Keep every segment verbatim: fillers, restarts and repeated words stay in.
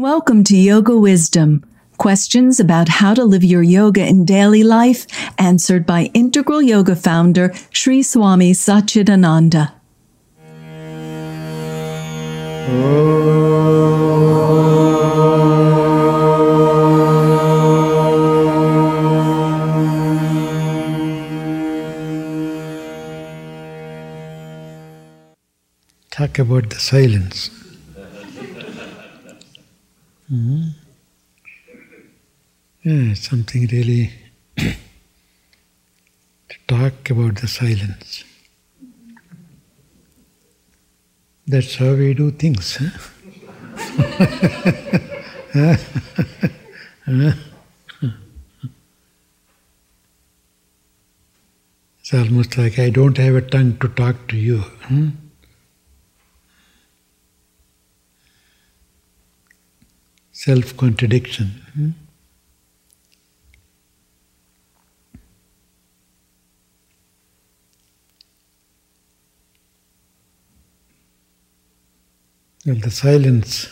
Welcome to Yoga Wisdom. Questions about how to live your yoga in daily life answered by Integral Yoga founder Sri Swami Satchidananda. Oh. Talk about the silence. Mm-hmm. Yeah, something really to talk about the silence. That's how we do things. Huh? It's almost like I don't have a tongue to talk to you. Hmm? Self-contradiction. Hmm? Well, the silence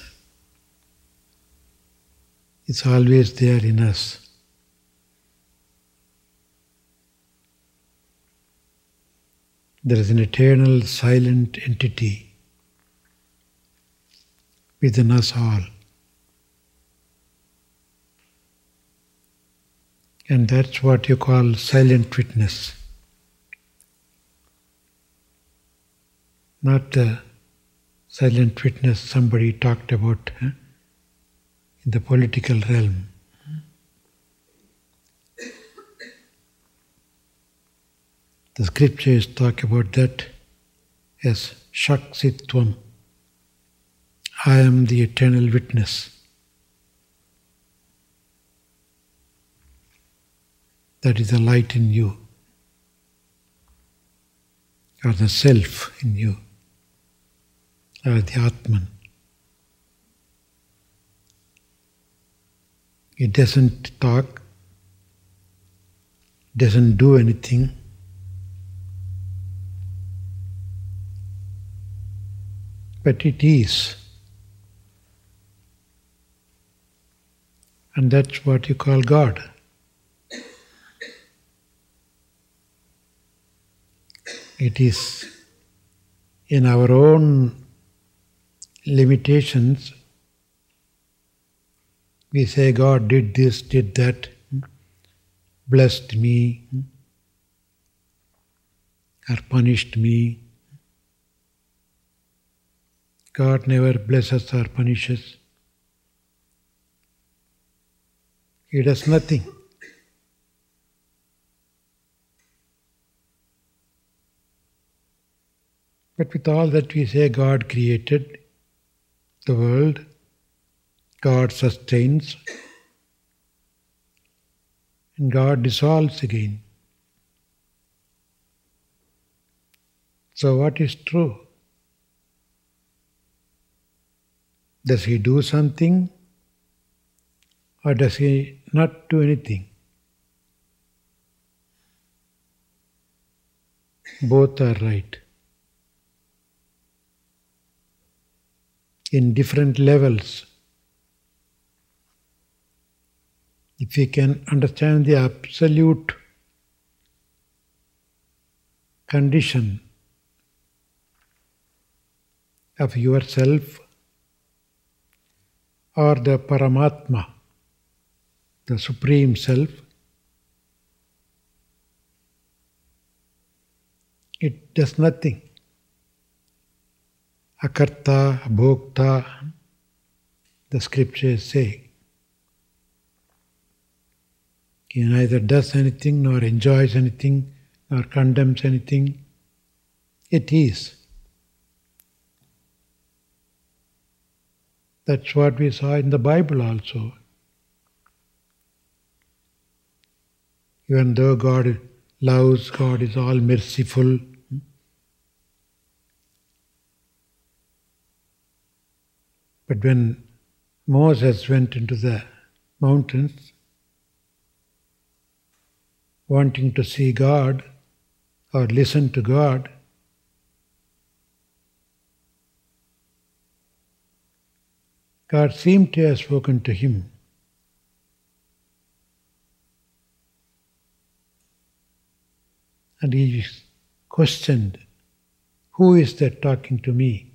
is always there in us. There is an eternal silent entity within us all. And that's what you call silent witness. Not the silent witness somebody talked about huh, in the political realm. The scriptures talk about that as sakshitvam. I am the eternal witness. That is the light in you, or the self in you, or the Atman. It doesn't talk, doesn't do anything. But it is. And that's what you call God. It is in our own limitations, we say God did this, did that, blessed me, or punished me. God never blesses or punishes. He does nothing. But with all that we say, God created the world, God sustains, and God dissolves again. So what is true? Does He do something, or does He not do anything? Both are right. In different levels. If we can understand the absolute condition of yourself or the Paramatma, the Supreme Self, it does nothing. Akarta, abhokta, the scriptures say. He neither does anything, nor enjoys anything, nor condemns anything. It is. That's what we saw in the Bible also. Even though God loves, God is all merciful, but when Moses went into the mountains, wanting to see God or listen to God, God seemed to have spoken to him. And he questioned, who is that talking to me?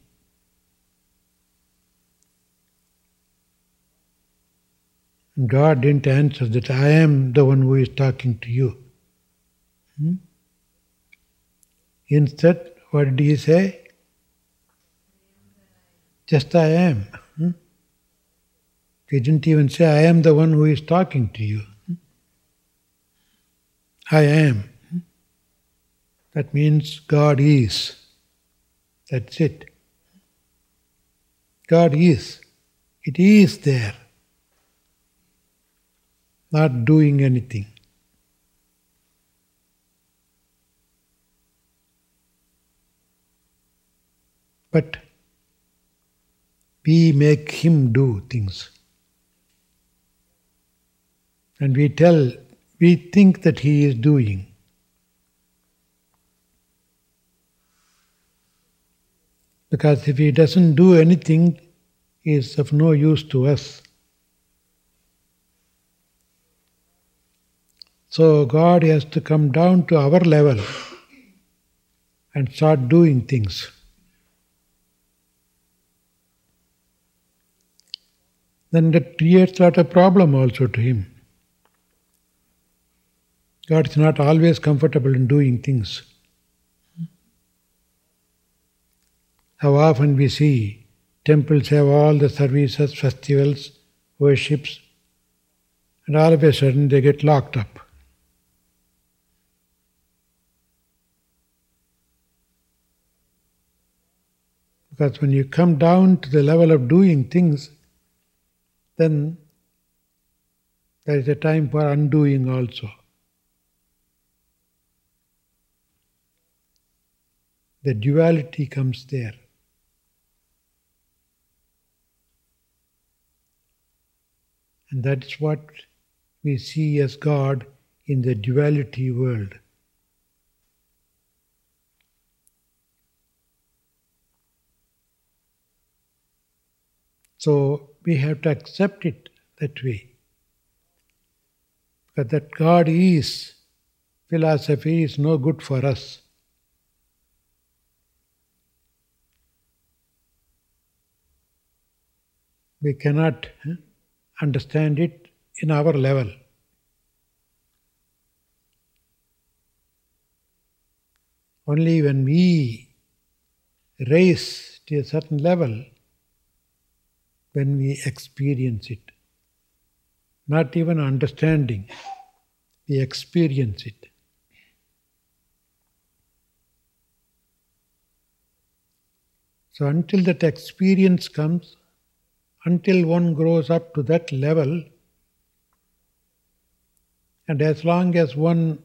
And God didn't answer that, I am the one who is talking to you. Hmm? Instead, what did he say? Just I am. Hmm? He didn't even say, I am the one who is talking to you. Hmm? I am. Hmm? That means God is. That's it. God is. It is there. Not doing anything. But we make him do things. And we tell, we think that he is doing. Because if he doesn't do anything, he is of no use to us. So God has to come down to our level and start doing things. Then that creates a lot of problem also to him. God is not always comfortable in doing things. How often we see temples have all the services, festivals, worships, and all of a sudden they get locked up. Because when you come down to the level of doing things, then there is a time for undoing also. The duality comes there. And that's what we see as God in the duality world. So we have to accept it that way. Because that God is philosophy is no good for us. We cannot huh, understand it in our level. Only when we raise to a certain level, when we experience it. Not even understanding, we experience it. So until that experience comes, until one grows up to that level, and as long as one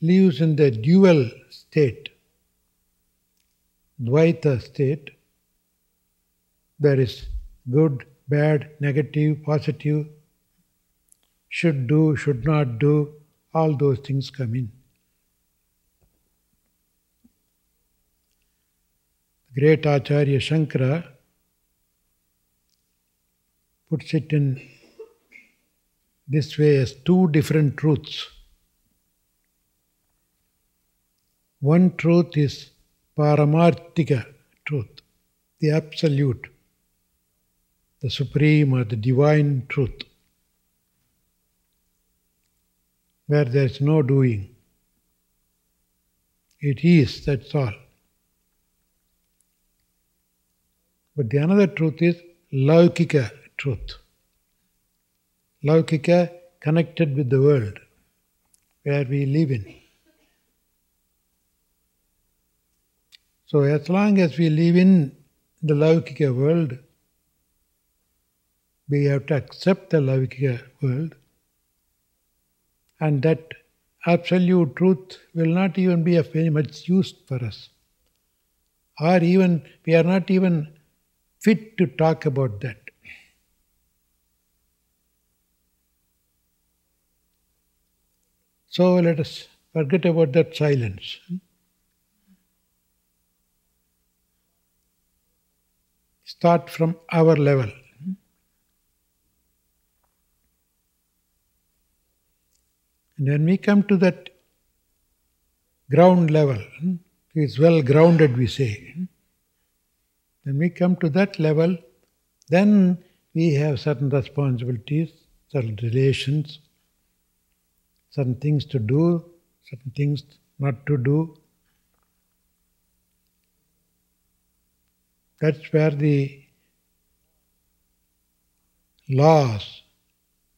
lives in the dual state, Dvaita state, there is good, bad, negative, positive, should do, should not do, all those things come in. The great Acharya Shankara puts it in this way as two different truths. One truth is Paramarthika truth, the absolute, the supreme or the divine truth, where there is no doing. It is, that's all. But the another truth is Laukika truth. Laukika connected with the world, where we live in. So as long as we live in the Laukika world, we have to accept the Laukika world, and that absolute truth will not even be of very much use for us. Or even, we are not even fit to talk about that. So let us forget about that silence. Start from our level. And when we come to that ground level, it's well grounded, we say. When we come to that level, then we have certain responsibilities, certain relations, certain things to do, certain things not to do. That's where the laws,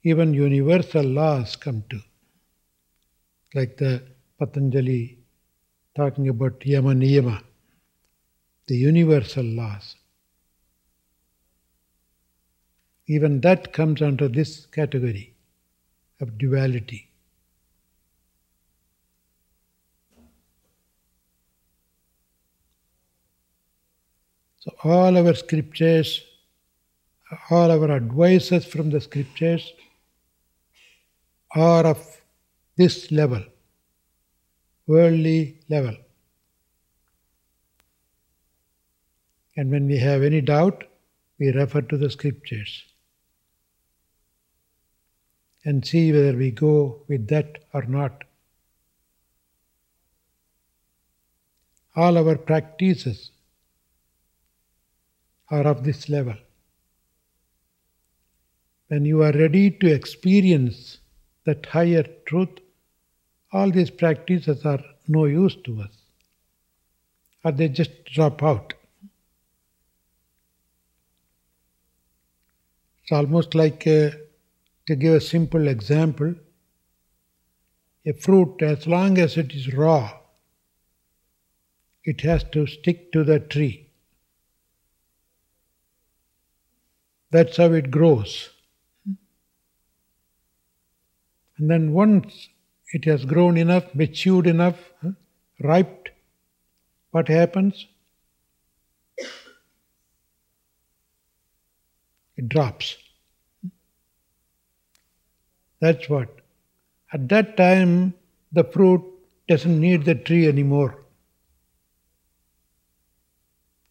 even universal laws, come to. Like the Patanjali talking about yama niyama, the universal laws. Even that comes under this category of duality. So all our scriptures, all our advices from the scriptures are of this level, worldly level. And when we have any doubt, we refer to the scriptures and see whether we go with that or not. All our practices are of this level. When you are ready to experience that higher truth, all these practices are no use to us, or they just drop out. It's almost like, uh, to give a simple example, a fruit, as long as it is raw, it has to stick to the tree. That's how it grows. And then once it has grown enough, matured enough, huh, ripe, what happens? It drops. That's what. At that time, the fruit doesn't need the tree anymore.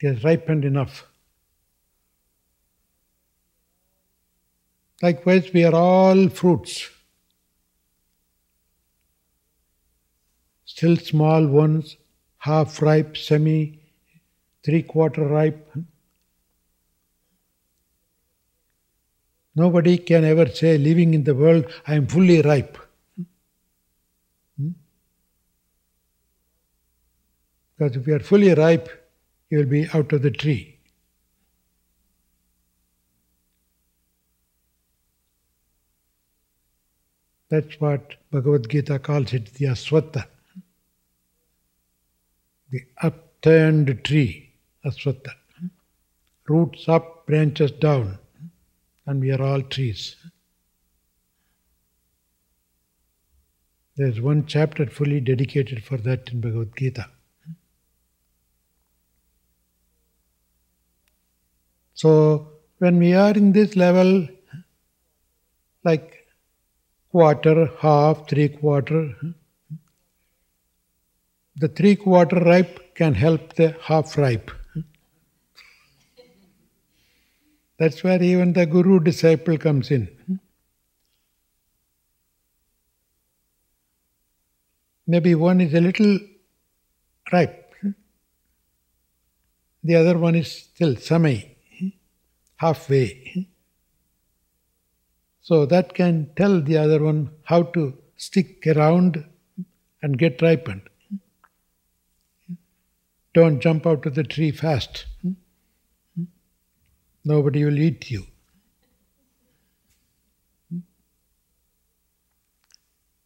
It has ripened enough. Likewise, we are all fruits. Still small ones, half ripe, semi, three-quarter ripe. Nobody can ever say, living in the world, I am fully ripe. Hmm? Because if you are fully ripe, you will be out of the tree. That's what Bhagavad Gita calls it, the Ashvattha, the upturned tree, Ashvattha. Roots up, branches down, and we are all trees. There's one chapter fully dedicated for that in Bhagavad Gita. So, when we are in this level, like quarter, half, three-quarter. The three-quarter ripe can help the half-ripe. That's where even the guru-disciple comes in. Maybe one is a little ripe, the other one is still semi, halfway. So that can tell the other one how to stick around and get ripened. Don't jump out of the tree fast. Nobody will eat you.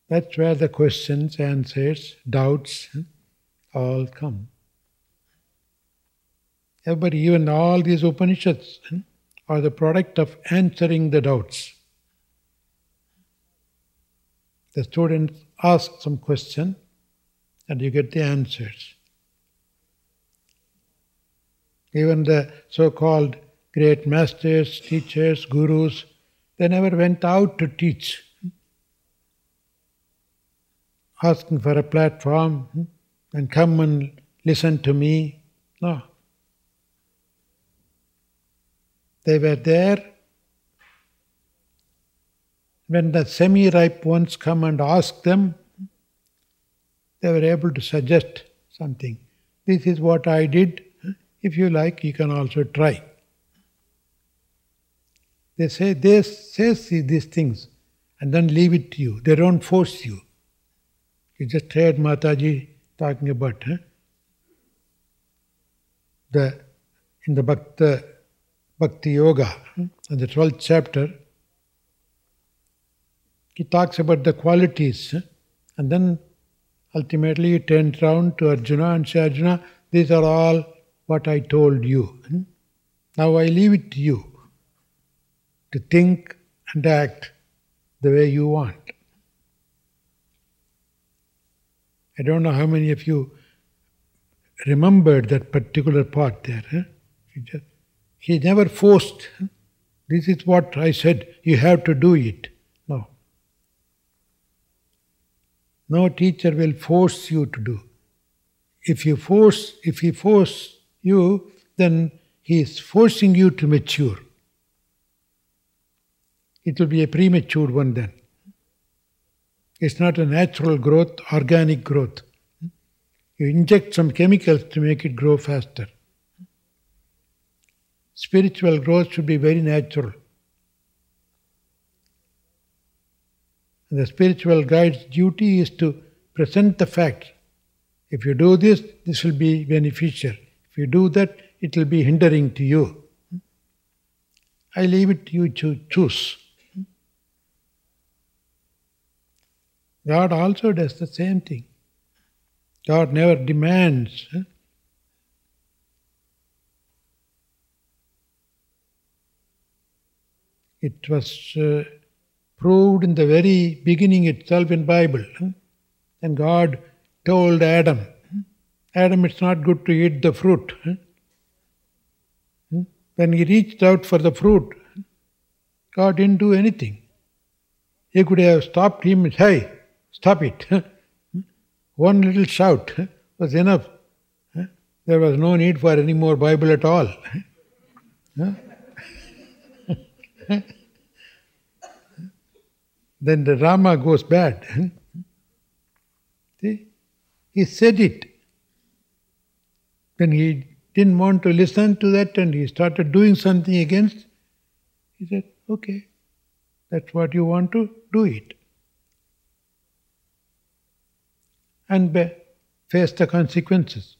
That's where the questions, answers, doubts all come. Everybody, even all these Upanishads are the product of answering the doubts. The students ask some question and you get the answers. Even the so-called great masters, teachers, gurus, they never went out to teach, asking for a platform and come and listen to me. No. They were there When the semi-ripe ones come and ask them, they were able to suggest something. This is what I did. If you like, you can also try. They say, they say these things and then leave it to you. They don't force you. You just heard Mataji talking about huh? the in the Bhakti, Bhakti Yoga, hmm? in the twelfth chapter, he talks about the qualities huh? and then ultimately he turns round to Arjuna and says, Arjuna, these are all what I told you. Hmm? Now I leave it to you to think and act the way you want. I don't know how many of you remembered that particular part there. Huh? He, just, he never forced, huh? This is what I said, you have to do it. No. No teacher will force you to do. If you force, if he force you, then he is forcing you to mature. It will be a premature one then. It's not a natural growth, organic growth. You inject some chemicals to make it grow faster. Spiritual growth should be very natural. And the spiritual guide's duty is to present the fact. If you do this, this will be beneficial. If you do that, it will be hindering to you. I leave it to you to choose. God also does the same thing. God never demands. Huh? It was uh, proved in the very beginning itself in Bible. Huh? And God told Adam, huh? Adam, it's not good to eat the fruit. Huh? When he reached out for the fruit, God didn't do anything. He could have stopped him and said, hey, stop it. One little shout was enough. There was no need for any more Bible at all. Then the Rama goes bad. See? He said it. When he didn't want to listen to that and he started doing something against, he said, okay, that's what you want to, do it. And be, face the consequences.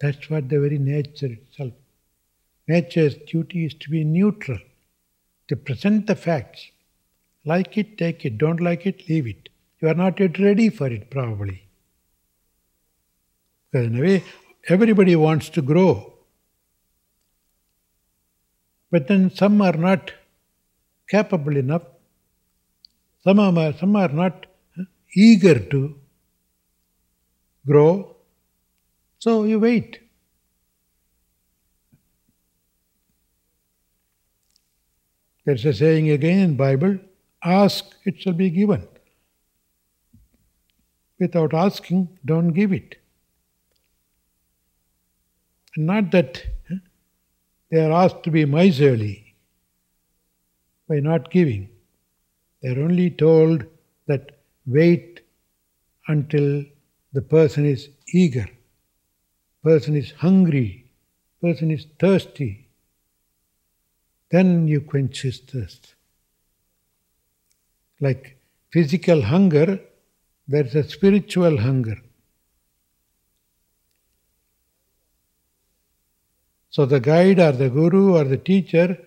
That's what the very nature itself. Nature's duty is to be neutral, to present the facts. Like it, take it. Don't like it, leave it. You are not yet ready for it, probably. Because in a way, everybody wants to grow. But then some are not capable enough, some are, some are not eager to grow, so you wait. There's a saying again in the Bible, ask, it shall be given. Without asking, don't give it. And not that they are asked to be miserly by not giving. They are only told that wait until the person is eager, person is hungry, person is thirsty. Then you quench his thirst. Like physical hunger, there is a spiritual hunger. So the guide or the guru or the teacher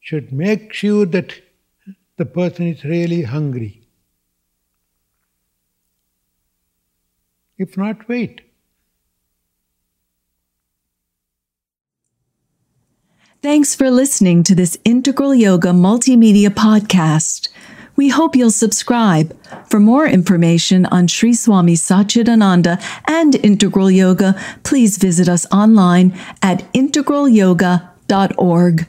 should make sure that the person is really hungry. If not, wait. Thanks for listening to this Integral Yoga Multimedia Podcast. We hope you'll subscribe. For more information on Sri Swami Satchidananda and Integral Yoga, please visit us online at integral yoga dot org.